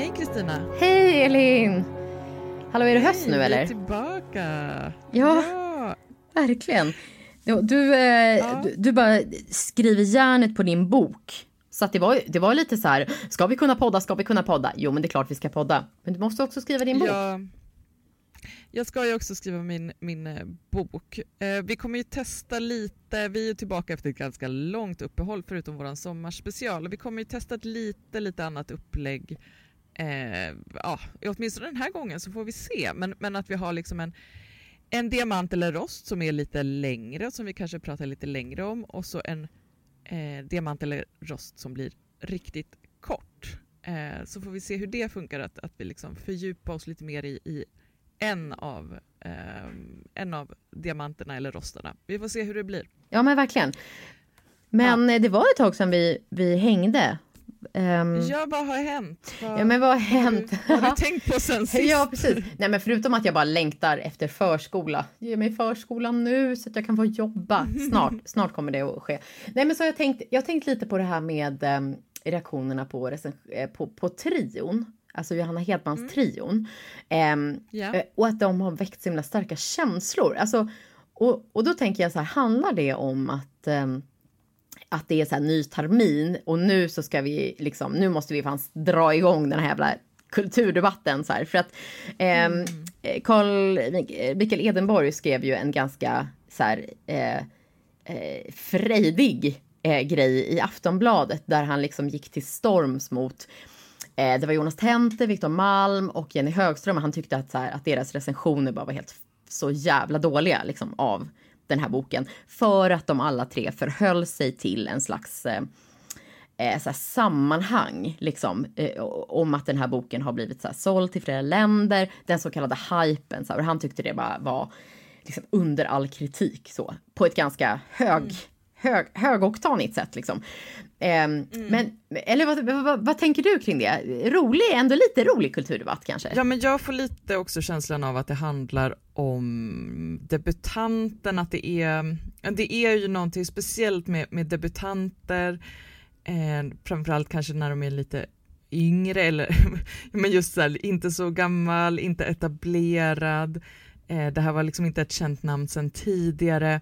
Hej Kristina. Hej Elin. Hallå, är det höst nu eller? Jag är tillbaka. Ja. Verkligen. Du bara skriver hjärnet på din bok. Så att det var lite så här, ska vi kunna podda? Jo, men det är klart vi ska podda. Men du måste också skriva din bok. Ja. Jag ska ju också skriva min bok. Vi kommer ju testa lite. Vi är ju tillbaka efter ett ganska långt uppehåll förutom våran sommarspecial. Och vi kommer ju testa ett lite annat upplägg. Åtminstone den här gången så får vi se. Men att vi har liksom en diamant eller rost som är lite längre. Som vi kanske pratar lite längre om. Och så en diamant eller rost som blir riktigt kort. Så får vi se hur det funkar. Att vi liksom fördjupar oss lite mer i en av diamanterna eller rostarna. Vi får se hur det blir. Ja, men verkligen. Men det var ett tag sedan vi hängde. Vad har hänt? Vad har hänt? Vad har du tänkt på sen sist? Ja, precis. Nej, men förutom att jag bara längtar efter förskola. Ge mig förskolan nu så att jag kan få jobba. Snart kommer det att ske. Nej, men så har jag tänkt lite på det här med reaktionerna på trion. Alltså Johanna Hedmans trion. Och att de har väckt så himla starka känslor. Alltså, och då tänker jag så här, handlar det om att det är så här ny termin och nu så ska vi liksom, nu måste vi fanns dra igång den här jävla kulturdebatten så här, för att Mikael Edenborg skrev ju en ganska så här frejdig grej i Aftonbladet där han liksom gick till storms mot. Det var Jonas Tente, Viktor Malm och Jenny Högström. Han tyckte att deras recensioner bara var helt så jävla dåliga liksom, av den här boken. För att de alla tre förhöll sig till en slags så här sammanhang. Liksom, om att den här boken har blivit så här såld till flera länder. Den så kallade hypen. Så här, och han tyckte det bara var liksom, under all kritik. Så, på ett ganska högoktanigt sätt liksom. Men, eller vad tänker du kring det? Ändå lite rolig kulturdebatt kanske? Ja, men jag får lite också känslan av att det handlar om debutanten, att det är ju någonting speciellt med debutanter, framförallt kanske när de är lite yngre eller men just så här, inte så gammal, inte etablerad, det här var liksom inte ett känt namn sedan tidigare.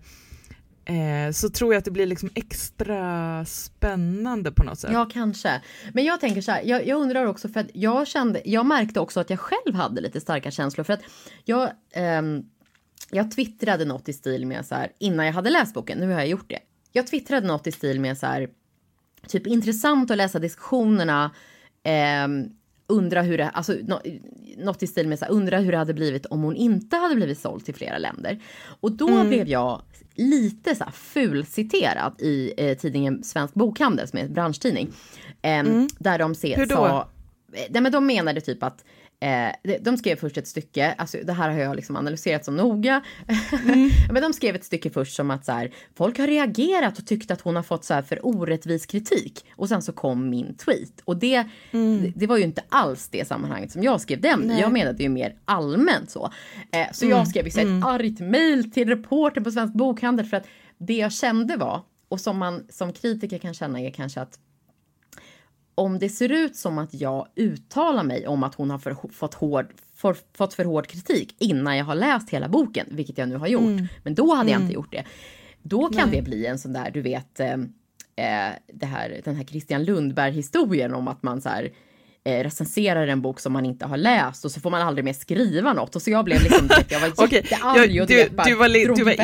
Så tror jag att det blir liksom extra spännande på något sätt. Ja, kanske. Men jag tänker så här, jag undrar också för att jag märkte också att jag själv hade lite starka känslor för att jag twittrade något i stil med så här, innan jag hade läst boken, nu har jag gjort det. Jag twittrade något i stil med så här, typ intressant att läsa diskussionerna, undra hur det, alltså något i stil med så här, undra hur det hade blivit om hon inte hade blivit såld till flera länder. Och då blev jag lite så här fulciterad i tidningen Svensk Bokhandel som är en branschtidning. Där de hur då? Nej, men de menade typ att de skrev först ett stycke, alltså det här har jag liksom analyserat så noga. Men de skrev ett stycke först som att så här, folk har reagerat och tyckt att hon har fått så här för orättvis kritik. Och sen så kom min tweet. Och det var ju inte alls det sammanhanget som jag skrev den. Nej. Jag menade ju mer allmänt så. Så jag skrev liksom ett argt mejl till reportern på Svensk Bokhandel för att det jag kände var, och som man som kritiker kan känna är kanske att om det ser ut som att jag uttalar mig om att hon har fått för hård kritik innan jag har läst hela boken, vilket jag nu har gjort, men då hade jag inte gjort det. Då kan det bli en sån där, du vet, den här Christian Lundberg-historien om att man så här recenserar en bok som man inte har läst och så får man aldrig mer skriva något. Och så jag blev liksom, jag var jättearg och du var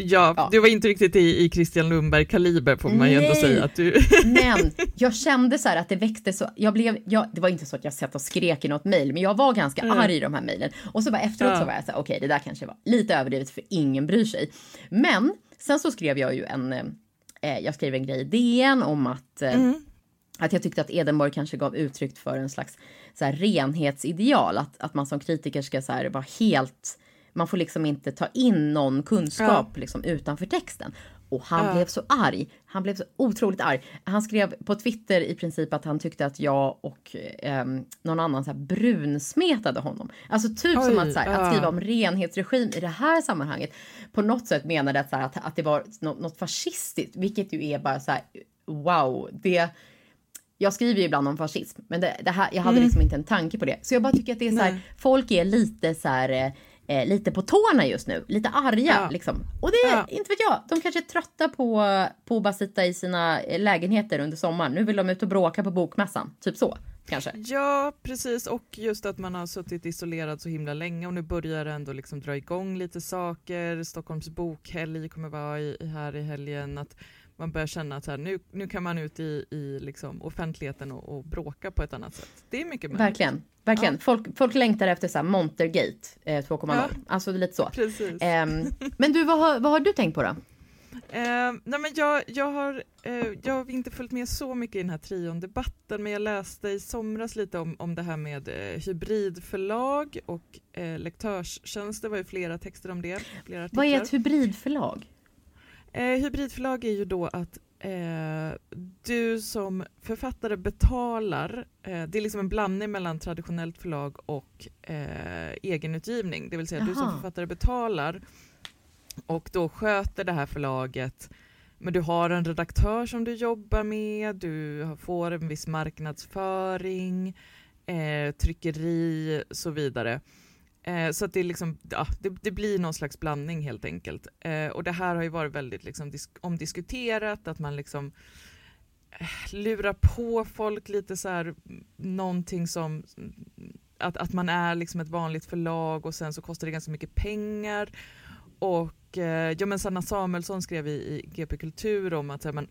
Ja, du var inte riktigt i Christian Lundberg-kaliber får man ju ändå säga att du... Men jag kände så här att det växte så... det var inte så att jag satt och skrek i något mejl, men jag var ganska arg i de här mejlen. Och så bara efteråt så var jag så här, okej, det där kanske var lite överdrivet för ingen bryr sig. Men sen så skrev jag ju en grej i DN om att jag tyckte att Edenborg kanske gav uttryck för en slags så här renhetsideal. Att man som kritiker ska så här vara helt... Man får liksom inte ta in någon kunskap liksom, utanför texten. Och han blev så arg. Han blev så otroligt arg. Han skrev på Twitter i princip att han tyckte att jag och någon annan så här brunsmetade honom. Alltså typ som att, så här, att skriva om renhetsregim i det här sammanhanget. På något sätt menade att, så här, att det var något fascistiskt. Vilket ju är bara så här, wow. Det, Jag skriver ju ibland om fascism, men det här, jag hade liksom inte en tanke på det. Så jag bara tycker att det är så här, folk är lite så här, lite på tårna just nu. Lite arga liksom. Och det är, inte vet jag, de kanske är trötta på att bara sitta i sina lägenheter under sommaren. Nu vill de ut och bråka på bokmässan, typ så. Kanske. Ja, precis. Och just att man har suttit isolerad så himla länge och nu börjar det ändå liksom dra igång lite saker. Stockholms bokhelg kommer vara här i helgen. Att man börjar känna att här, nu kan man ut i liksom offentligheten och bråka på ett annat sätt. Det är mycket möjligt. Verkligen, verkligen. Ja. Folk längtar efter så här Montergate 2,0. Ja. Alltså lite så. Precis. Men du, vad har du tänkt på då? Nej men jag har inte följt med så mycket i den här triondebatten, men jag läste i somras lite om det här med hybridförlag och lektörstjänster. Det var ju flera texter om det. Flera artiklar. Vad är ett hybridförlag? Hybridförlag är ju då att du som författare betalar, det är liksom en blandning mellan traditionellt förlag och egenutgivning. Det vill säga att du som författare betalar och då sköter det här förlaget, men du har en redaktör som du jobbar med, du får en viss marknadsföring, tryckeri och så vidare. Så att det, är liksom, ja, det blir någon slags blandning helt enkelt. Och det här har ju varit väldigt liksom omdiskuterat, att man liksom lurar på folk lite så här, någonting som... Att man är liksom ett vanligt förlag och sen så kostar det ganska mycket pengar. Och ja, men Sanna Samuelsson skrev i GP Kultur om att man,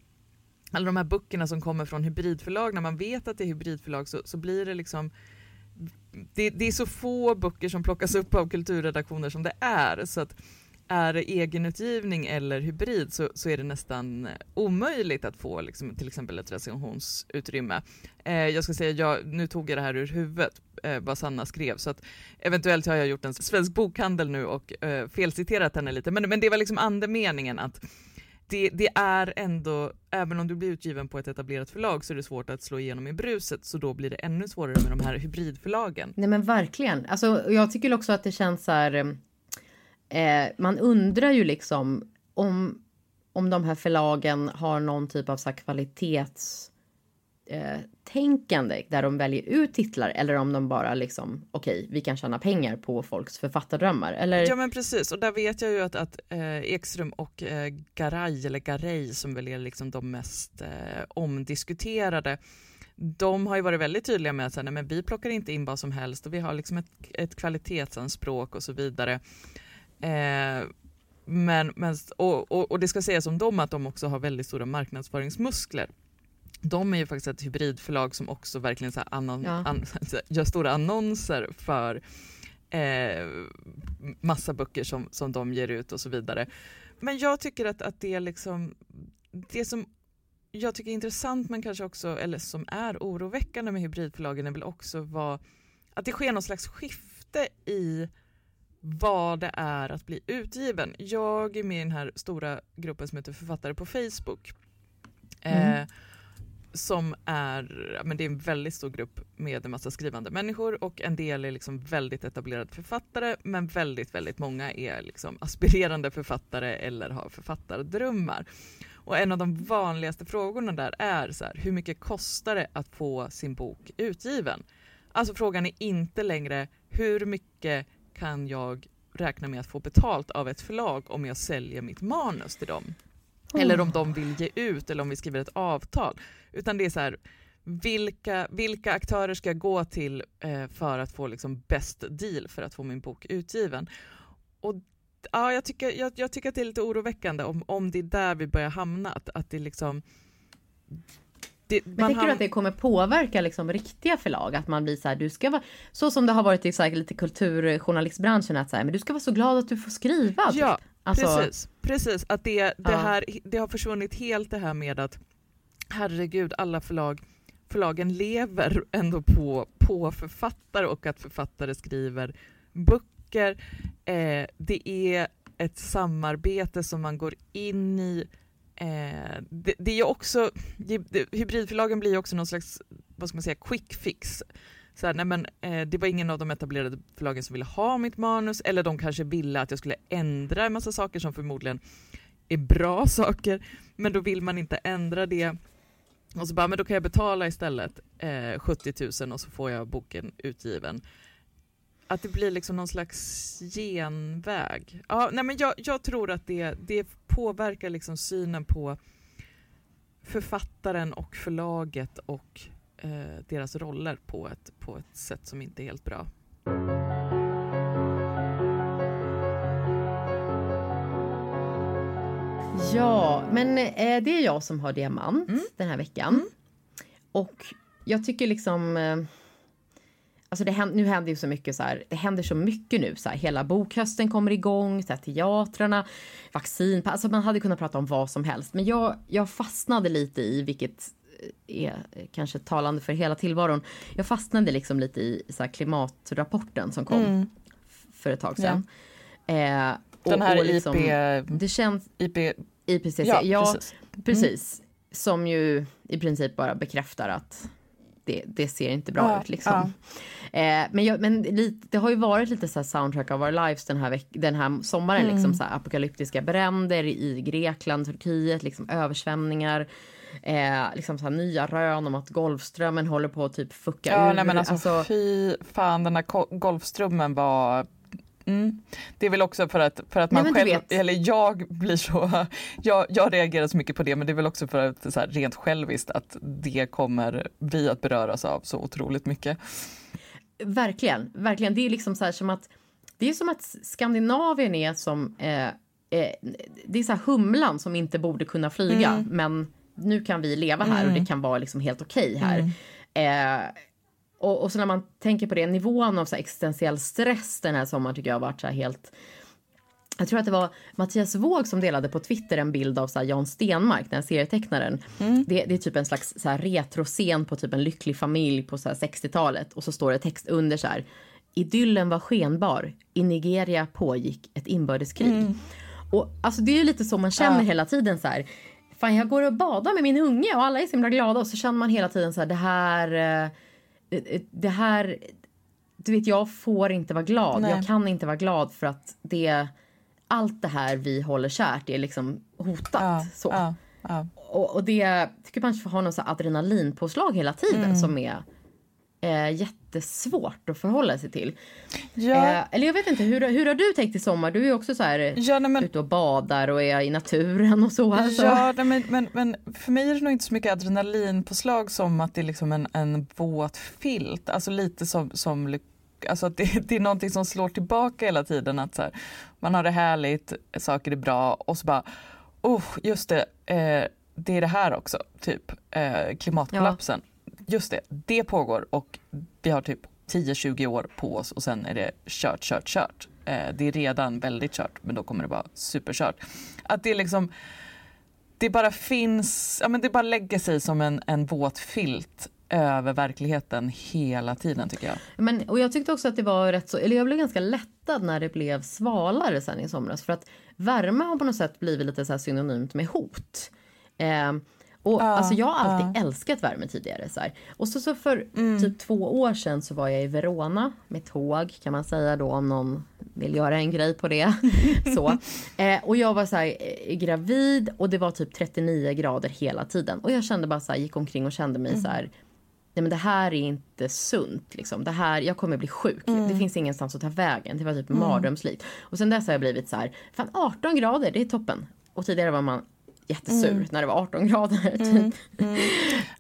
alla de här böckerna som kommer från hybridförlag, när man vet att det är hybridförlag så blir det liksom... Det är så få böcker som plockas upp av kulturredaktioner som det är. Så att är det egenutgivning eller hybrid så är det nästan omöjligt att få liksom, till exempel ett recensionsutrymme. Jag ska säga, nu tog jag det här ur huvudet vad Sanna skrev. Så att eventuellt har jag gjort en svensk bokhandel nu och felciterat henne lite. Men det var liksom andemeningen att det är ändå, även om du blir utgiven på ett etablerat förlag så är det svårt att slå igenom i bruset, så då blir det ännu svårare med de här hybridförlagen. Nej men verkligen, alltså, jag tycker också att det känns så här, man undrar ju liksom om de här förlagen har någon typ av så här kvalitetstänkande där de väljer ut titlar, eller om de bara liksom, okej, vi kan tjäna pengar på folks författardrömmar. Eller... Ja men precis, och där vet jag ju att Ekström och Garaj som väl är liksom de mest omdiskuterade, de har ju varit väldigt tydliga med att säga, nej, men vi plockar inte in vad som helst och vi har liksom ett kvalitetsanspråk och så vidare. Men det ska sägas om dem att de också har väldigt stora marknadsföringsmuskler. De är ju faktiskt ett hybridförlag som också verkligen så här gör stora annonser för massa böcker som de ger ut och så vidare. Men jag tycker att det är liksom det som jag tycker är intressant, men kanske också, eller som är oroväckande med hybridförlagen, är väl också att det sker någon slags skifte i vad det är att bli utgiven. Jag är med i den här stora gruppen som heter Författare på Facebook. Som är, men det är en väldigt stor grupp med en massa skrivande människor, och en del är liksom väldigt etablerade författare, men väldigt, väldigt många är liksom aspirerande författare eller har författardrömmar. Och en av de vanligaste frågorna där är så här, hur mycket kostar det att få sin bok utgiven? Alltså frågan är inte längre hur mycket kan jag räkna med att få betalt av ett förlag om jag säljer mitt manus till dem? Eller om de vill ge ut, eller om vi skriver ett avtal. Utan det är så här, vilka aktörer ska jag gå till för att få liksom bäst deal för att få min bok utgiven? Och ja, jag tycker att det är lite oroväckande om det är där vi börjar hamna. Att det liksom... Men tycker du att det kommer påverka liksom riktiga förlag? Att man blir så här, du ska vara... Så som det har varit i så här, lite kulturjournalistbranschen, att så här, men du ska vara så glad att du får skriva. Ja, alltså... precis. Att det här, det har försvunnit helt det här med att, herregud, alla förlagen lever ändå på författare och att författare skriver böcker. Det är ett samarbete som man går in i. Det är också, hybridförlagen blir också någon slags, vad ska man säga, quick fix. Så här, nej men, det var ingen av de etablerade förlagen som ville ha mitt manus, eller de kanske ville att jag skulle ändra en massa saker som förmodligen är bra saker, men då vill man inte ändra det. Och så bara, men då kan jag betala istället 70 000 och så får jag boken utgiven. Att det blir liksom någon slags genväg. Ja, nej, men jag tror att det påverkar liksom synen på författaren och förlaget och deras roller på ett sätt som inte är helt bra. Ja, men det är jag som har diamant den här veckan. Mm. Och jag tycker liksom... Alltså nu händer ju så mycket så här, det händer så mycket nu så här, hela bokhösten kommer igång, så här, teatrarna, vaccin, alltså man hade kunnat prata om vad som helst, men jag fastnade lite i, vilket är kanske talande för hela tillvaron. Jag fastnade liksom lite i så här, klimatrapporten som kom för ett tag sedan. Ja. Den här och liksom, det känns IPCC. Ja, precis. Som ju i princip bara bekräftar att det ser inte bra ut liksom. Ja. Det har ju varit lite så här soundtrack of our lives den här sommaren liksom, så här apokalyptiska bränder i Grekland, Turkiet, liksom översvämningar, liksom så här nya rön om att Golfströmmen håller på att typ fucka ur. Nej, men alltså fy fan, den här Golfströmmen var det är väl också för att man själv vet. Eller jag blir så jag reagerar så mycket på det, men det är väl också för att så här, rent själviskt, att det kommer vi att beröras av så otroligt mycket. Verkligen, verkligen. Det är liksom så här, som att det är som att Skandinavien är som det är så här humlan som inte borde kunna flyga, men nu kan vi leva här och det kan vara liksom helt okej här. Och så när man tänker på det, nivån av så här existentiell stress den här sommaren tycker jag har varit så här helt... Jag tror att det var Mattias Våg som delade på Twitter en bild av så här Jan Stenmark, den serietecknaren. Det är typ en slags så här retroscen på typ en lycklig familj på så här 60-talet. Och så står det text under så här: idyllen var skenbar, i Nigeria pågick ett inbördeskrig. Och alltså det är ju lite så man känner hela tiden så här... Fan, jag går och badar med min unge och alla är så himla glada. Och så känner man hela tiden så här, det här, du vet, jag får inte vara glad. Nej. Jag kan inte vara glad för att allt det här vi håller kärt är liksom hotat. Ja. Och det tycker man får ha någon så adrenalinpåslag hela tiden som är jättesvårt att förhålla sig till. Ja. Eller jag vet inte, hur har du tänkt i sommar? Du är ju också så här ute och badar och är i naturen och så. Alltså. Ja, men för mig är det nog inte så mycket adrenalinpåslag som att det är liksom en våt filt. Alltså lite som alltså att det är någonting som slår tillbaka hela tiden. Att så här, man har det härligt, saker är bra och så bara, just det, det är det här också, typ klimatkollapsen. Ja. Just det, det pågår och vi har typ 10-20 år på oss och sen är det kört. Det är redan väldigt kört, men då kommer det vara superkört. Att det liksom, det bara finns, ja men det bara lägger sig som en våt filt över verkligheten hela tiden tycker jag. Men, och jag tyckte också att det var rätt så, eller jag blev ganska lättad när det blev svalare sen i somras. För att värme har på något sätt blivit lite så här synonymt med hot. Och alltså jag har alltid älskat värme tidigare så här. Och så för typ 2 år sedan så var jag i Verona med tåg, kan man säga då, om någon vill göra en grej på det. Så. Och jag var så här, gravid, och det var typ 39 grader hela tiden. Och jag kände bara så här, gick omkring och kände mig så här, nej men det här är inte sunt liksom. Det här, jag kommer bli sjuk. Det finns ingenstans att ta vägen. Det var typ mardrömsligt. Och sen dess har jag blivit så här, fan 18 grader, det är toppen. Och tidigare var man jättesur när det var 18 grader.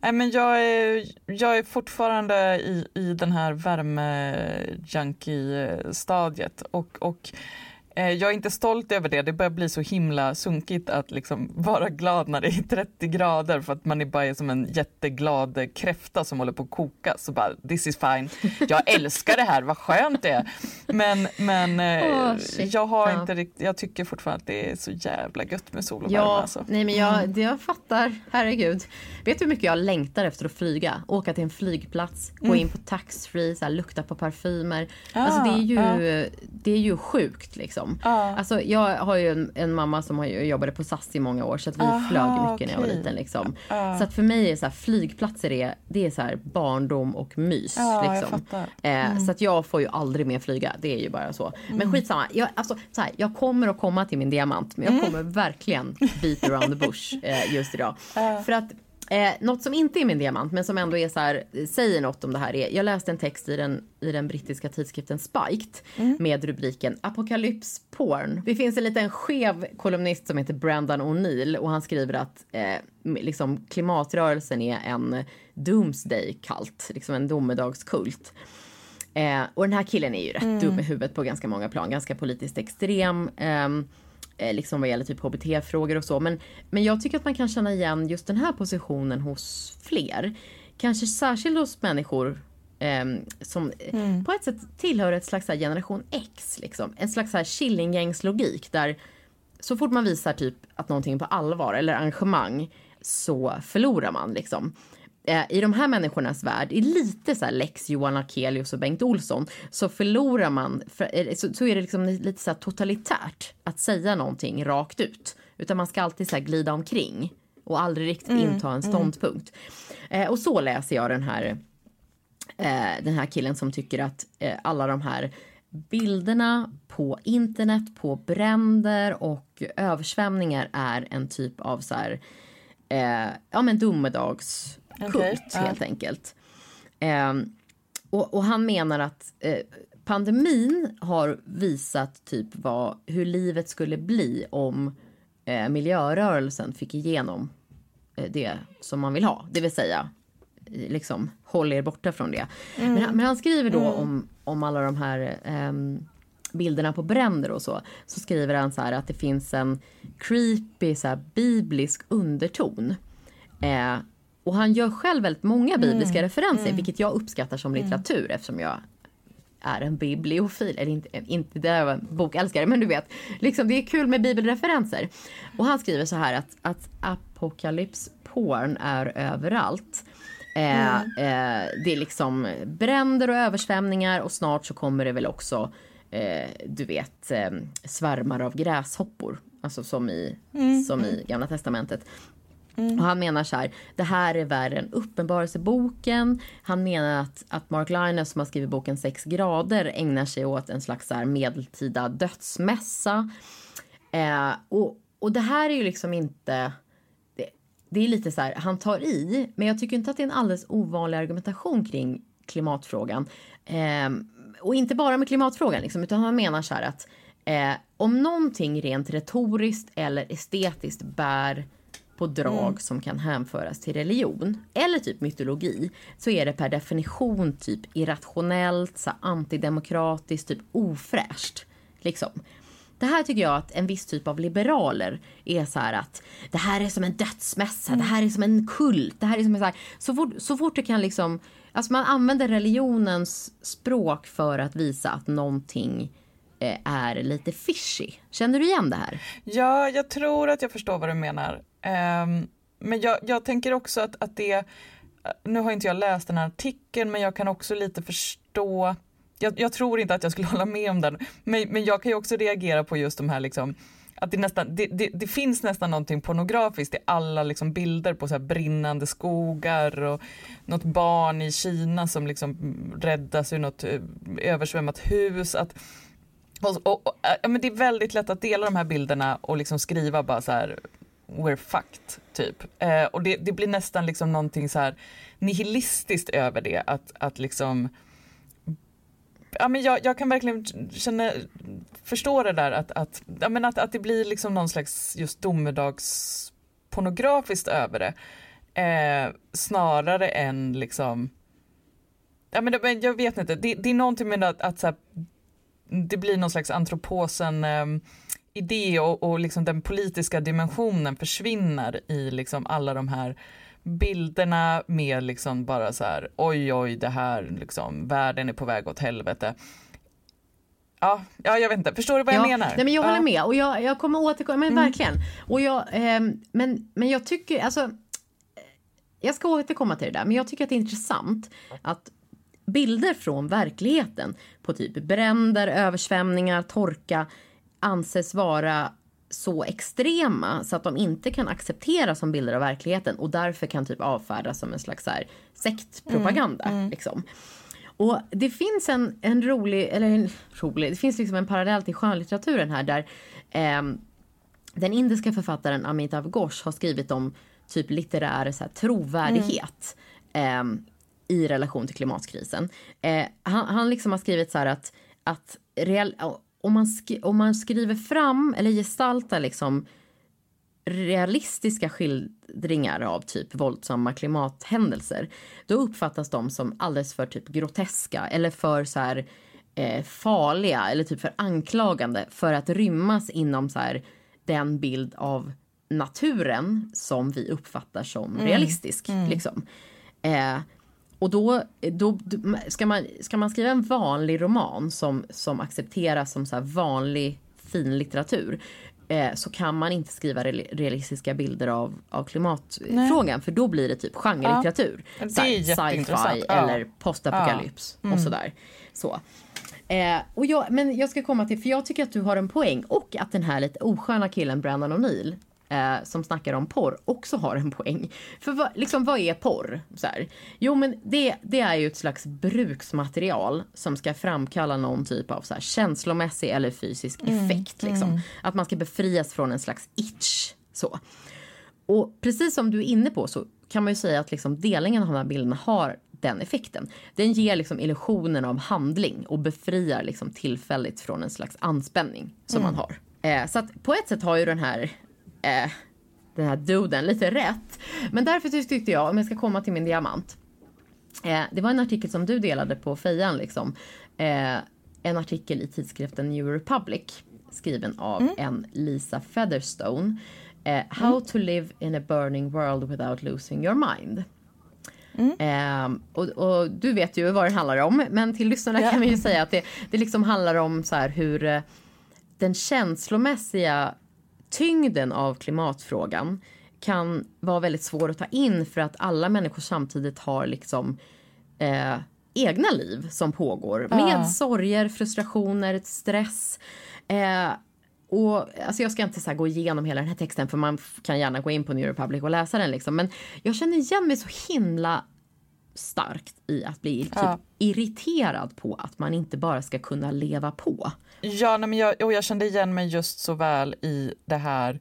Nej, men jag är fortfarande i den här värme-junkie-stadiet och jag är inte stolt över det. Det börjar bli så himla sunkigt att liksom vara glad när det är 30 grader för att man är bara som en jätteglad kräfta som håller på att koka. Så bara, this is fine. Jag älskar det här, vad skönt det är. Men inte riktigt, jag tycker fortfarande att det är så jävla gött med sol och värme. Alltså. Nej, men jag fattar, herregud. Vet du hur mycket jag längtar efter att flyga? Åka till en flygplats, gå in på taxfree, så här, lukta på parfymer. Alltså, det är ju sjukt liksom. Alltså jag har ju en mamma som har jobbade på SAS i många år, så att vi flög mycket när jag var liten liksom. Så att för mig är så här, flygplatser det är så här barndom och mys liksom. Så att jag får ju aldrig mer flyga, det är ju bara så. Men skitsamma, jag kommer att komma till min diamant, men jag kommer verkligen beat around the bush just idag. För att Något som inte är min diamant men som ändå är så här, säger något om det här är, jag läste en text i den brittiska tidskriften Spiked med rubriken Apocalypse Porn. Det finns en liten skev kolumnist som heter Brendan O'Neill och han skriver att liksom klimatrörelsen är en doomsday-kult, liksom en domedagskult. Och den här killen är ju rätt dum i huvudet på ganska många plan, ganska politiskt extrem, liksom vad gäller typ HBT-frågor och så, men jag tycker att man kan känna igen just den här positionen hos fler, kanske särskilt hos människor som på ett sätt tillhör ett slags här generation X liksom, en slags här killinggängslogik där så fort man visar typ att någonting är på allvar eller engagemang så förlorar man liksom. I de här människornas värld, i lite så här Lex, Johan Arkelius och Bengt Olsson, så förlorar man, så är det liksom lite så här totalitärt att säga någonting rakt ut. Utan man ska alltid så här glida omkring och aldrig riktigt inta en ståndpunkt. Och så läser jag den här killen som tycker att alla de här bilderna på internet, på bränder och översvämningar är en typ av så här, ja men domedags... kult, helt enkelt. Och han menar att pandemin har visat typ hur livet skulle bli om miljörörelsen fick igenom det som man vill ha. Det vill säga, liksom, håll er borta från det. Men han skriver då om alla de här... bilderna på bränder och så skriver han så här att det finns en creepy så här, biblisk underton. Och han gör själv väldigt många bibliska referenser, vilket jag uppskattar som litteratur eftersom jag är en bibliofil, eller inte det är en bokälskare, men du vet, liksom, det är kul med bibelreferenser. Och han skriver så här att apokalypsporn är överallt. Det är liksom bränder och översvämningar och snart så kommer det väl också du vet svärmar av gräshoppor, alltså som i Gamla testamentet. Och han menar så här, det här är värre än uppenbarelseboken. Han menar att Mark Lynas som har skrivit boken Sex grader ägnar sig åt en slags så här medeltida dödsmässa. Och det här är ju liksom inte, det är lite så här, han tar i, men jag tycker inte att det är en alldeles ovanlig argumentation kring klimatfrågan. Och inte bara med klimatfrågan liksom, utan han menar så här att om någonting rent retoriskt eller estetiskt bär på drag som kan hänföras till religion eller typ mytologi så är det per definition typ irrationellt, så antidemokratiskt, typ ofräscht liksom. Det här tycker jag att en viss typ av liberaler är så här att det här är som en dödsmässa, det här är som en kult, det här är som en så här, så fort det kan liksom, alltså man använder religionens språk för att visa att någonting är lite fishy. Känner du igen det här? Ja, jag tror att jag förstår vad du menar. Men jag tänker också att det... Nu har inte jag läst den här artikeln, men jag kan också lite förstå... Jag tror inte att jag skulle hålla med om den. Men jag kan ju också reagera på just de här... Liksom, att det, nästan, det finns nästan någonting pornografiskt i alla liksom bilder på så här brinnande skogar och något barn i Kina som liksom räddas ur något översvämmat hus. Men det är väldigt lätt att dela de här bilderna och liksom skriva bara så här... we're fucked, typ. Och det blir nästan liksom någonting så här nihilistiskt över det. Att liksom... Ja, men jag kan verkligen förstå det där. Att det blir liksom någon slags just domedagspornografiskt över det. Snarare än liksom... Ja, men jag vet inte. Det är någonting med att så här, det blir någon slags antroposen... idé och liksom den politiska dimensionen försvinner i liksom alla de här bilderna med liksom bara så här oj det här liksom världen är på väg åt helvete. Ja, jag vet inte. Förstår du vad jag menar? Nej, men jag håller med och jag kommer återkomma men verkligen. Och jag men jag tycker alltså jag ska återkomma till det där, men jag tycker att det är intressant att bilder från verkligheten på typ bränder, översvämningar, torka anses vara så extrema så att de inte kan accepteras som bilder av verkligheten och därför kan typ avfärdas som en slags så här sektpropaganda liksom. Och det finns en rolig, det finns liksom en parallell till skönlitteraturen här där den indiska författaren Amitav Ghosh har skrivit om typ litterär så här, trovärdighet i relation till klimatkrisen. Han liksom har skrivit så här att om man skriver fram eller gestaltar liksom realistiska skildringar av typ våldsamma klimathändelser, då uppfattas de som alldeles för typ groteska eller för så här farliga eller typ för anklagande för att rymmas inom så här den bild av naturen som vi uppfattar som realistisk liksom. Och då ska man skriva en vanlig roman som accepteras som så här vanlig fin litteratur, så kan man inte skriva realistiska bilder av klimatfrågan. Nej. För då blir det typ genrelitteratur. Ja. Sci-fi eller postapokalyps och sådär. Så. Men jag ska komma till, för jag tycker att du har en poäng och att den här lite osköna killen Brendan O'Neill som snackar om porr också har en poäng. För liksom, vad är porr? Så här. Jo, men det är ju ett slags bruksmaterial som ska framkalla någon typ av så här, känslomässig eller fysisk effekt. Liksom. Att man ska befrias från en slags itch. Så. Och precis som du är inne på så kan man ju säga att liksom, delningen av de här bilderna har den effekten. Den ger liksom illusionen av handling och befriar liksom, tillfälligt från en slags anspänning som man har. Så att på ett sätt har ju den här duden lite rätt. Men därför tyckte jag, om jag ska komma till min diamant. Det var en artikel som du delade på fejan liksom. En artikel i tidskriften New Republic, skriven av en Liza Featherstone. How to live in a burning world without losing your mind. Och du vet ju vad det handlar om. Men till lyssnarna kan vi ju säga att det liksom handlar om så här hur den känslomässiga tyngden av klimatfrågan kan vara väldigt svår att ta in, för att alla människor samtidigt har liksom egna liv som pågår med sorger, frustrationer, stress. Och alltså jag ska inte så här gå igenom hela den här texten, för man kan gärna gå in på New Republic och läsa den liksom, men jag känner igen mig så himla starkt i att bli typ irriterad på att man inte bara ska kunna leva på. Ja, men jag kände igen mig just så väl i det här.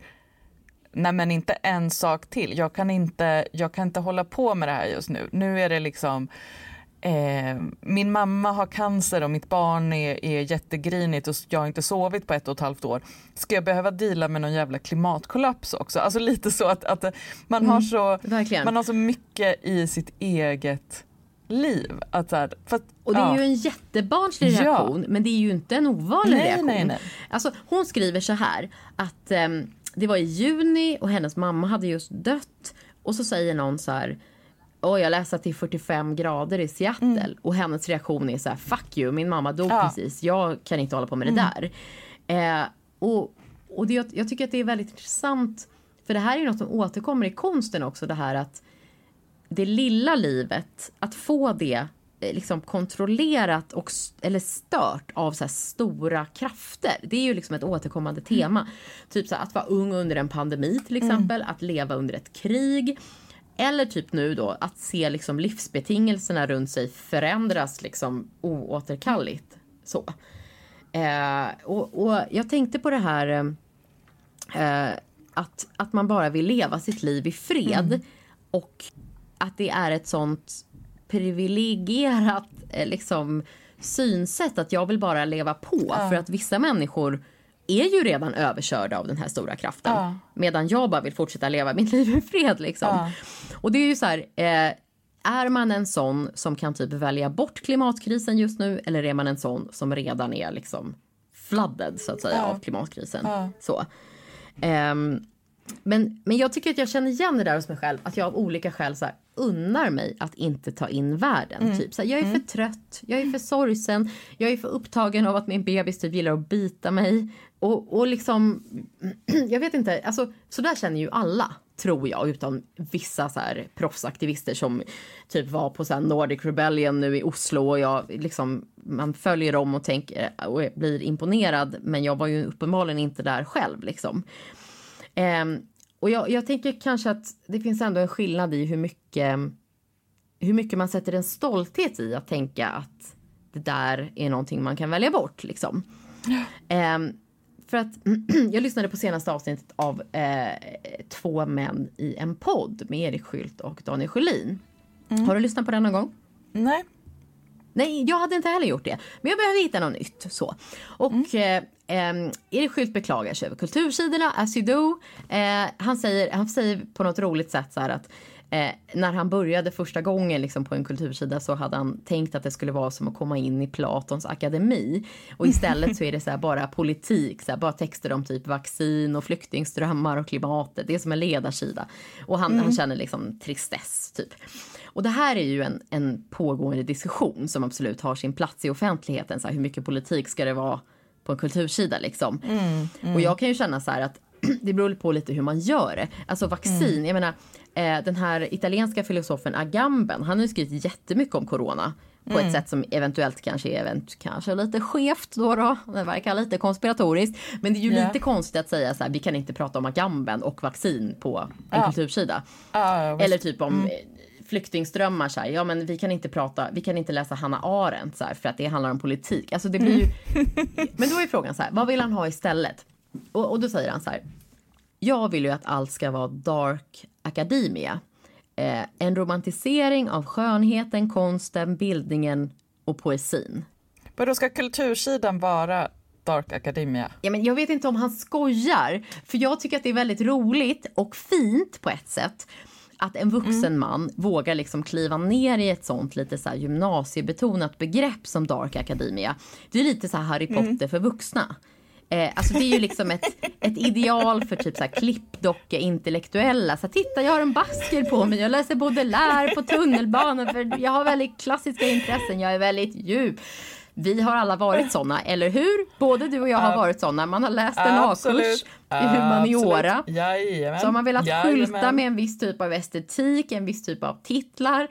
Nej, men inte en sak till. Jag kan inte hålla på med det här just nu. Nu är det liksom min mamma har cancer och mitt barn är jättegrinigt och jag har inte sovit på 1,5 år. Ska jag behöva deala med någon jävla klimatkollaps också? Alltså lite så att man, man har så mycket i sitt eget liv. Att så här, för att, och det är ju en jättebarnslig reaktion, men det är ju inte en ovanlig reaktion. Nej. Alltså, hon skriver så här att det var i juni och hennes mamma hade just dött, och så säger någon så här: jag läser att det är 45 grader i Seattle. Och hennes reaktion är så här: fuck you, min mamma dog precis. Jag kan inte hålla på med det där. Och det, jag tycker att det är väldigt intressant. För det här är något som återkommer i konsten också. Det här att det lilla livet, att få det liksom kontrollerat och, eller stört av så här stora krafter. Det är ju liksom ett återkommande tema. Typ så här, att vara ung under en pandemi till exempel. Att leva under ett krig. Eller typ nu då, att se liksom livsbetingelserna runt sig förändras liksom oåterkalligt. Så. Och jag tänkte på det här att man bara vill leva sitt liv i fred. Och att det är ett sånt privilegierat liksom synsätt att jag vill bara leva på. För att vissa människor är ju redan överkörda av den här stora kraften. Medan jag bara vill fortsätta leva mitt liv i fred liksom. Och det är ju så här, är man en sån som kan typ välja bort klimatkrisen just nu, eller är man en sån som redan är liksom fladdad så att säga av klimatkrisen? Så. Men jag tycker att jag känner igen det där hos mig själv, att jag av olika skäl så här unnar mig att inte ta in världen. Typ så här, jag är för trött, jag är för sorgsen, jag är för upptagen av att min bebis typ gillar att bita mig. Och liksom, jag vet inte, alltså, så där känner ju alla, tror jag, utan vissa så här proffsaktivister som typ var på så här Nordic Rebellion nu i Oslo, och jag liksom, man följer dem och tänker och blir imponerad, men jag var ju uppenbarligen inte där själv liksom. Och jag tänker kanske att det finns ändå en skillnad i hur mycket man sätter en stolthet i att tänka att det där är någonting man kan välja bort liksom. För att jag lyssnade på senaste avsnittet av Två män i en podd med Erik Skylt och Daniel Schelin. Har du lyssnat på den någon gång? Nej. Nej, jag hade inte heller gjort det. Men jag behövde hitta något nytt. Så. Och Erik Skylt beklagar sig över kultursidorna, as you do. Han säger på något roligt sätt så här att när han började första gången liksom, på en kultursida så hade han tänkt att det skulle vara som att komma in i Platons akademi. Och istället så är det så här, bara politik, så här, bara texter om typ vaccin och flyktingströmmar och klimatet. Det är som en ledarsida. Och han känner liksom tristess typ. Och det här är ju en pågående diskussion som absolut har sin plats i offentligheten. Så här, hur mycket politik ska det vara på en kultursida liksom? Och jag kan ju känna så här att det beror på lite hur man gör det. Alltså vaccin, jag menar den här italienska filosofen Agamben, han har ju skrivit jättemycket om corona på ett sätt som eventuellt kanske är lite skevt då. Det verkar lite konspiratoriskt, men det är ju lite konstigt att säga så här, vi kan inte prata om Agamben och vaccin på en kultursida. Eller typ om flyktingströmmar så här, ja men vi kan inte läsa Hanna Arendt så här, för att det handlar om politik. Alltså det blir ju men då är frågan så här, vad vill han ha istället? Och då säger han så här: jag vill ju att allt ska vara dark academia. En romantisering av skönheten, konsten, bildningen och poesin. Men då ska kultursidan vara dark academia? Ja, men jag vet inte om han skojar. För jag tycker att det är väldigt roligt och fint på ett sätt att en vuxen man vågar liksom kliva ner i ett sånt lite så här gymnasiebetonat begrepp som dark academia. Det är lite så här Harry Potter för vuxna. Alltså det är ju liksom ett ideal för typ så här klippdocka intellektuella. Så titta, jag har en basker på mig. Jag läser Baudelaire på tunnelbanan för jag har väldigt klassiska intressen. Jag är väldigt djup. Vi har alla varit sådana, eller hur? Både du och jag har varit sådana. Man har läst en A-kurs i humaniora. Så har man velat skylta med en viss typ av estetik, en viss typ av titlar.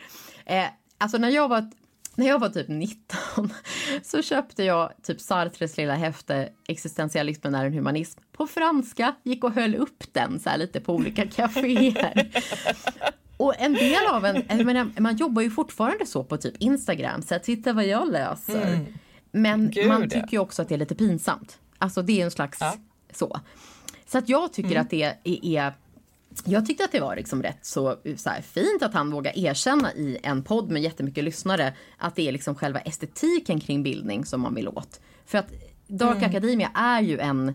Alltså när jag var typ 19 så köpte jag typ Sartres lilla häfte Existentialismen är en humanism på franska, gick och höll upp den så här lite på olika kaféer. Och en del av man jobbar ju fortfarande så på typ Instagram, så här, titta vad jag läser. Men man tycker ju också att det är lite pinsamt. Alltså det är en slags så. Så att jag tycker att det är jag tyckte att det var liksom rätt så här fint att han vågar erkänna i en podd med jättemycket lyssnare att det är liksom själva estetiken kring bildning som man vill åt. För att dark academia är ju en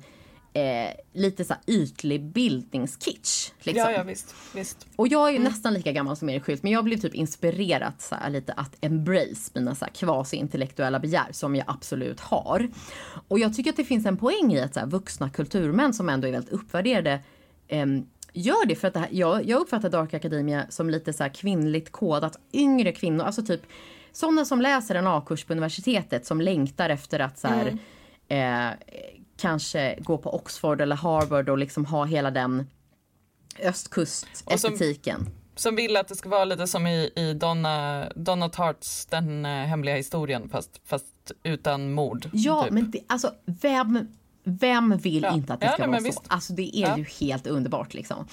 lite så här ytlig bildningskitsch. Liksom. Ja, visst. Och jag är ju nästan lika gammal som Erik Skylt, men jag blev typ inspirerad så här, lite att embrace mina så här kvasi-intellektuella begär som jag absolut har. Och jag tycker att det finns en poäng i att så här, vuxna kulturmän som ändå är väldigt uppvärderade gör det, för att det här, jag uppfattar dark academia som lite så här kvinnligt kodat, yngre kvinnor, alltså typ sådana som läser en A-kurs på universitetet som längtar efter att så här, kanske gå på Oxford eller Harvard och liksom ha hela den östkustestetiken. Som vill att det ska vara lite som i Donna Tarts Den hemliga historien fast utan mord. Ja, typ. Men det, alltså vem vill inte att det ska vara så? Alltså det är ju helt underbart liksom.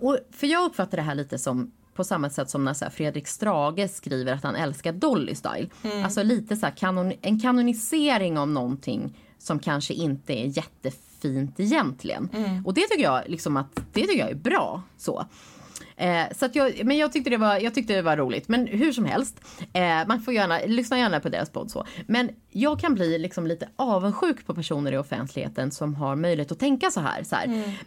Och för jag uppfattar det här lite som på samma sätt som när så här, Fredrik Strage skriver att han älskar Dolly Style. Alltså lite så här, en kanonisering av någonting som kanske inte är jättefint egentligen. Och det tycker jag liksom att det tycker jag är bra så. Så att jag tyckte det var roligt, men hur som helst man får gärna lyssna på deras podd så. Men jag kan bli liksom lite avundsjuk på personer i offentligheten som har möjlighet att tänka så här.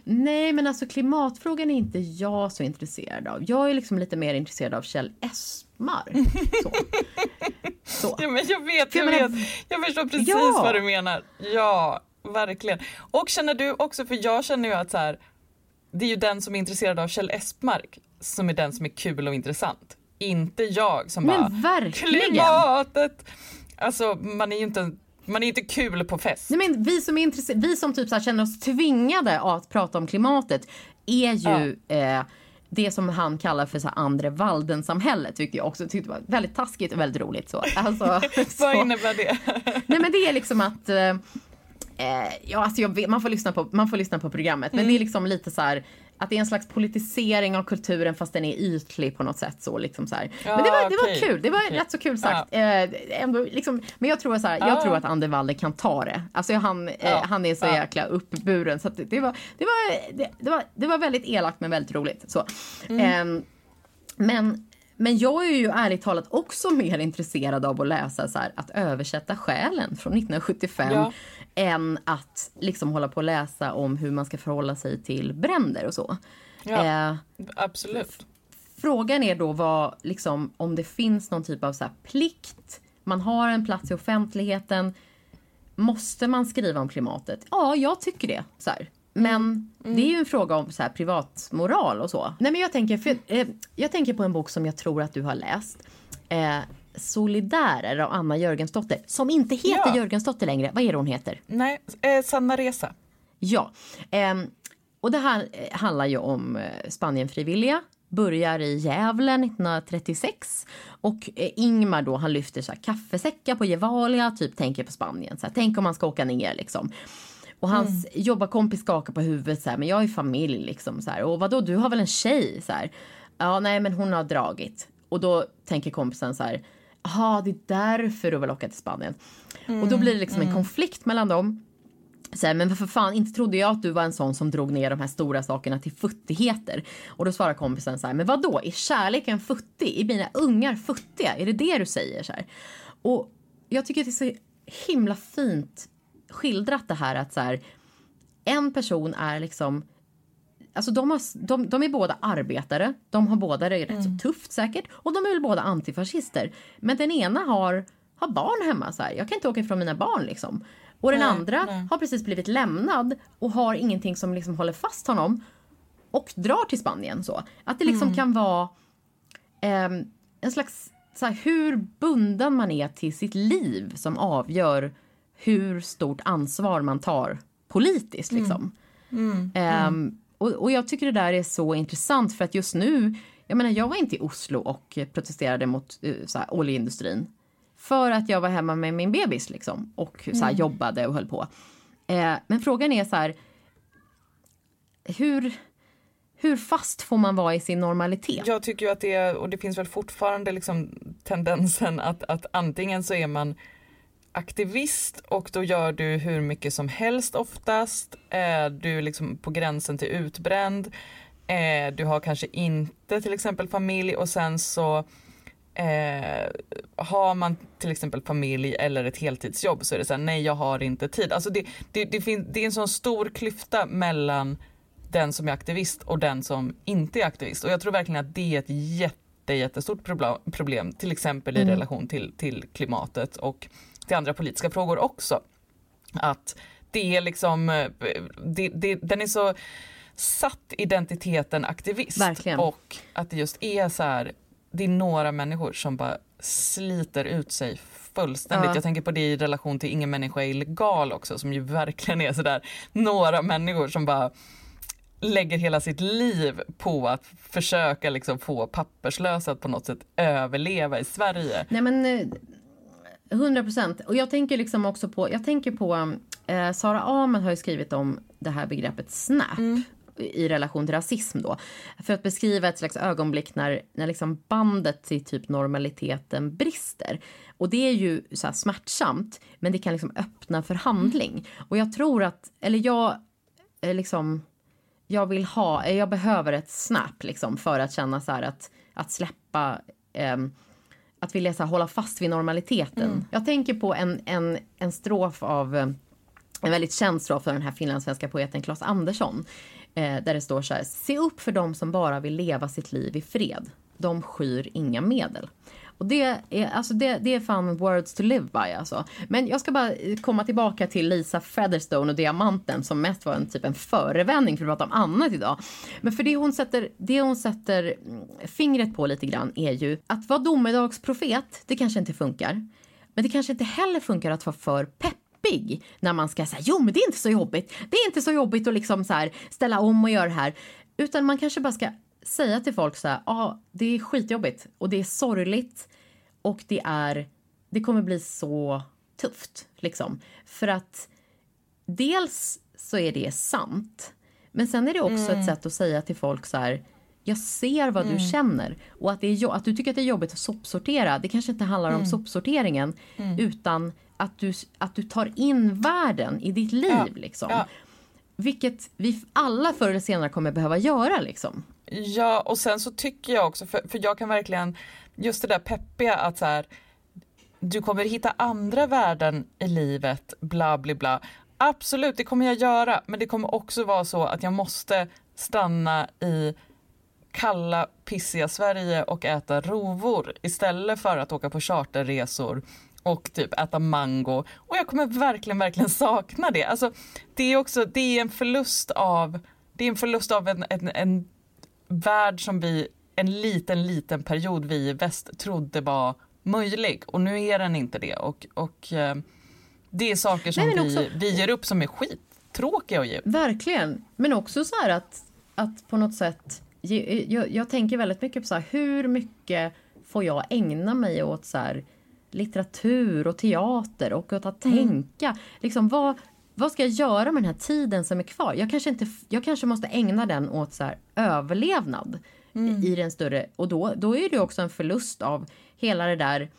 Nej, men alltså klimatfrågan är inte jag så intresserad av. Jag är liksom lite mer intresserad av Kjell Espmark så. Ja, men jag förstår precis vad du menar. Ja, verkligen. Och känner du också, för jag känner ju att så här, det är ju den som är intresserad av Kjell Espmark som är den som är kul och intressant. Inte jag som klimatet. Alltså man är inte kul på fest. Nej, men vi som är intresserade, vi som typ så här känner oss tvingade att prata om klimatet är ju det som han kallar för så här andra valden samhället, tycker jag också. Tyckte det var väldigt taskigt och väldigt roligt så. Alltså vad innebär det? Nej, men det är liksom att man får lyssna på programmet, men det är liksom lite så här Att det är en slags politisering av kulturen fast den är ytlig på något sätt. Så, liksom så här. Men det var kul. Det var rätt så kul sagt. Ja. Ändå, liksom, men jag tror, så här, jag tror att Ander Waller kan ta det. Alltså, han är så jäkla uppburen. Så att det var väldigt elakt men väldigt roligt. Så. Mm. Men jag är ju ärligt talat också mer intresserad av att läsa så här, att översätta själen från 1975 än att liksom hålla på och läsa om hur man ska förhålla sig till bränder och så. Ja, absolut. Frågan är då vad, liksom, om det finns någon typ av så här, plikt. Man har en plats i offentligheten. Måste man skriva om klimatet? Ja, jag tycker det. Så här. Men det är ju en fråga om så här, privatmoral och så. Nej, men jag tänker på en bok som jag tror att du har läst. Solidärer av Anna Jörgensdotter. Som inte heter Jörgensdotter längre. Vad är det hon heter? Nej, Sanna Reza. Ja, och det här handlar ju om Spanienfrivilliga. Börjar i Gävle 1936 och Ingmar då, han lyfter så här, kaffesäckar på Gevalia, typ tänker på Spanien. Så här, tänk om man ska åka ner liksom. Och hans jobbarkompis skakar på huvudet så här, men jag är familj liksom så här. Och vadå, du har väl en tjej så här. Ja, nej, men hon har dragit. Och då tänker kompisen så här, ja, det är därför du vill åka till Spanien. Och då blir det liksom en konflikt mellan dem. Så här, men varför fan, inte trodde jag att du var en sån som drog ner de här stora sakerna till futtigheter. Och då svarar kompisen så här, men vadå, är kärleken futtig? Är mina ungar futtiga? Är det det du säger så här? Och jag tycker att det är så himla fint skildrat det här att så här, en person är liksom, alltså de är båda arbetare, de har båda det rätt så tufft säkert, och de är väl båda antifascister, men den ena har barn hemma så här, jag kan inte åka ifrån mina barn liksom, och den andra har precis blivit lämnad och har ingenting som liksom håller fast honom och drar till Spanien så, att det liksom kan vara en slags så här, hur bunden man är till sitt liv som avgör hur stort ansvar man tar politiskt liksom. Och jag tycker det där är så intressant för att just nu, jag menar, jag var inte i Oslo och protesterade mot så här, oljeindustrin för att jag var hemma med min bebis liksom och så här, jobbade och höll på. Men frågan är så här, hur fast får man vara i sin normalitet? Jag tycker ju att det är, och det finns väl fortfarande liksom tendensen att antingen så är man aktivist och då gör du hur mycket som helst oftast, du är liksom på gränsen till utbränd, du har kanske inte till exempel familj, och sen så har man till exempel familj eller ett heltidsjobb så är det så här, nej jag har inte tid. Alltså det är en sån stor klyfta mellan den som är aktivist och den som inte är aktivist, och jag tror verkligen att det är ett jättestort problem till exempel i relation till klimatet och till andra politiska frågor också. Att det är liksom den är så satt identiteten aktivist. Verkligen. Och att det just är så här, det är några människor som bara sliter ut sig fullständigt. Jag tänker på det i relation till Ingen människa är illegal också, som ju verkligen är så där några människor som bara lägger hela sitt liv på att försöka liksom få papperslösa att på något sätt överleva i Sverige. Nej, men 100%. Och jag tänker liksom också på, Sara Ahmed har ju skrivit om det här begreppet snap i relation till rasism då. För att beskriva ett slags ögonblick när liksom bandet till typ normaliteten brister. Och det är ju så här smärtsamt, men det kan liksom öppna för handling. Och jag tror att, eller jag behöver ett snap liksom för att känna så här att släppa, att vilja så här, hålla fast vid normaliteten. Jag tänker på en strof av, en väldigt känd strof av den här finlandssvenska poeten Klass Andersson. Där det står så här, se upp för dem som bara vill leva sitt liv i fred. De skyr inga medel. Och det är fan words to live by alltså. Men jag ska bara komma tillbaka till Liza Featherstone och diamanten, som mest var en typ en förevändning för att prata om annat idag. Men för det hon sätter fingret på lite grann är ju att vara domedagsprofet, det kanske inte funkar. Men det kanske inte heller funkar att vara för peppig när man ska säga, jo men det är inte så jobbigt. Det är inte så jobbigt att liksom så här ställa om och göra det här. Utan man kanske bara ska säga till folk så här, det är skitjobbigt och det är sorgligt och det kommer bli så tufft liksom, för att dels så är det sant, Men sen är det också ett sätt att säga till folk så här: jag ser vad du känner. Och att, att du tycker att det är jobbigt att soppsortera. Det kanske inte handlar om soppsorteringen. Utan att du tar in världen i ditt liv. Ja. Liksom. Ja. Vilket vi alla förr eller senare kommer behöva göra. Liksom. Ja, och sen så tycker jag också. För jag kan verkligen. Just det där peppiga att så här. Du kommer hitta andra värden i livet. Bla bla bla. Absolut, det kommer jag göra. Men det kommer också vara så att jag måste stanna i kalla, pissiga Sverige och äta rovor istället för att åka på charterresor och typ äta mango. Och jag kommer verkligen sakna det. Alltså, det är också det är en förlust av en värld som vi en liten period vi i väst trodde var möjlig, och nu är den inte det, och det är saker som vi ger upp som är skittråkiga att ge upp. Verkligen, men också så här att på något sätt jag tänker väldigt mycket på så här, hur mycket får jag ägna mig åt så här, litteratur och teater och åt att tänka. Liksom, vad ska jag göra med den här tiden som är kvar? Jag kanske måste ägna den åt så här, överlevnad i den större. Och då är det också en förlust av hela det där.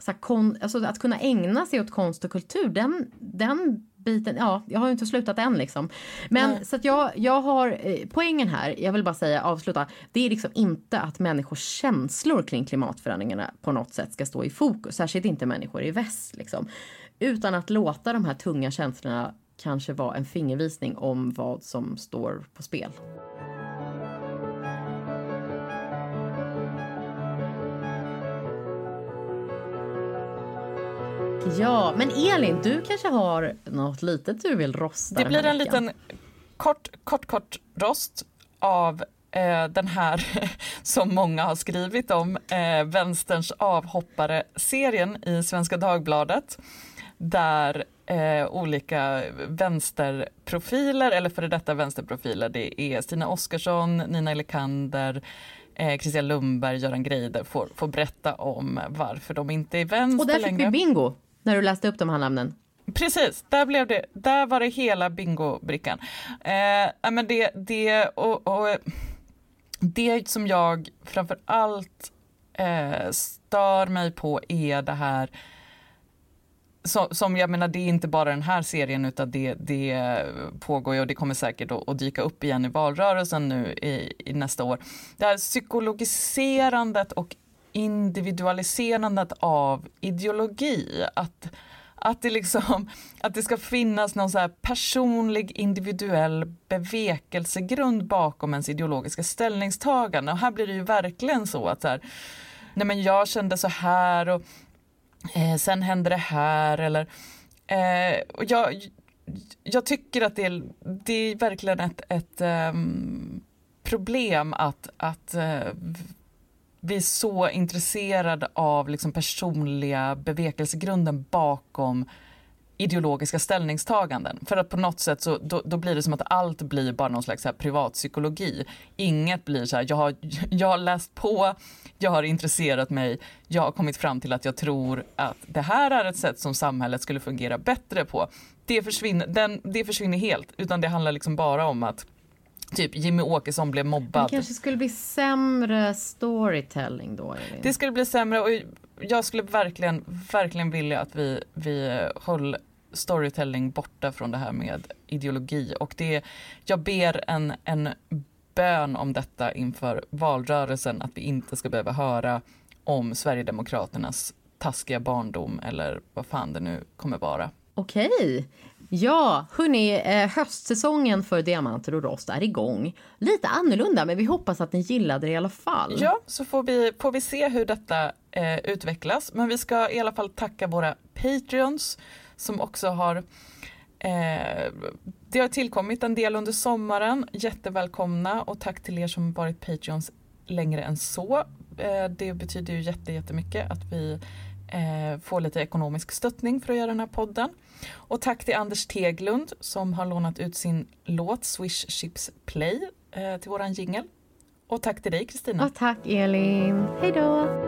Så här, alltså att kunna ägna sig åt konst och kultur, den biten, ja, jag har ju inte slutat än liksom. Men så att jag har poängen här, jag vill bara säga, avsluta, det är liksom inte att människors känslor kring klimatförändringarna på något sätt ska stå i fokus, särskilt inte människor i väst liksom. Utan att låta de här tunga känslorna kanske vara en fingervisning om vad som står på spel. Ja, men Elin, du kanske har något litet du vill rosta. Det blir en liten kort rost av den här som många har skrivit om, Vänsterns avhoppare-serien i Svenska Dagbladet, där olika vänsterprofiler, eller före detta vänsterprofiler, det är Stina Oskarsson, Nina Elikander, Christian Lundberg, Göran Greider, får berätta om varför de inte är vänster längre. Och där fick vi bingo när du läste upp de här namnen. Precis, där var det hela bingobrickan. Men det som jag framför allt stör mig på är det här som jag menar, det är inte bara den här serien, utan det pågår ju, och det kommer säkert att dyka upp igen i valrörelsen nu i nästa år. Det här psykologiserandet och individualiserandet av ideologi, att det ska finnas någon så här personlig, individuell bevekelsegrund bakom ens ideologiska ställningstagande. Och här blir det ju verkligen så att så här, nej men jag kände så här, och sen händer det här, eller och jag tycker att det är verkligen ett problem att vi är så intresserade av liksom personliga bevekelsegrunden bakom ideologiska ställningstaganden. För att på något sätt så då blir det som att allt blir bara någon slags här privatpsykologi. Inget blir så här, jag har läst på, jag har intresserat mig, jag har kommit fram till att jag tror att det här är ett sätt som samhället skulle fungera bättre på. Det försvinner helt, utan det handlar liksom bara om att typ Jimmy Åkesson blev mobbad. Det kanske skulle bli sämre storytelling då, Elin. Det skulle bli sämre, och jag skulle verkligen vilja att vi höll storytelling borta från det här med ideologi. Och jag ber en bön om detta inför valrörelsen, att vi inte ska behöva höra om Sverigedemokraternas taskiga barndom eller vad fan det nu kommer vara. Okej. Ja, hörni, höstsäsongen för Diamanter och Rost är igång. Lite annorlunda, men vi hoppas att ni gillade det i alla fall. Ja, så får vi se hur detta utvecklas. Men vi ska i alla fall tacka våra Patreons som också har... det har tillkommit en del under sommaren. Jättevälkomna, och tack till er som varit Patreons längre än så. Det betyder ju jättemycket att vi... få lite ekonomisk stöttning för att göra den här podden. Och tack till Anders Teglund som har lånat ut sin låt Swish Chips Play till våran jingle. Och tack till dig, Kristina. Och tack, Elin. Hej då!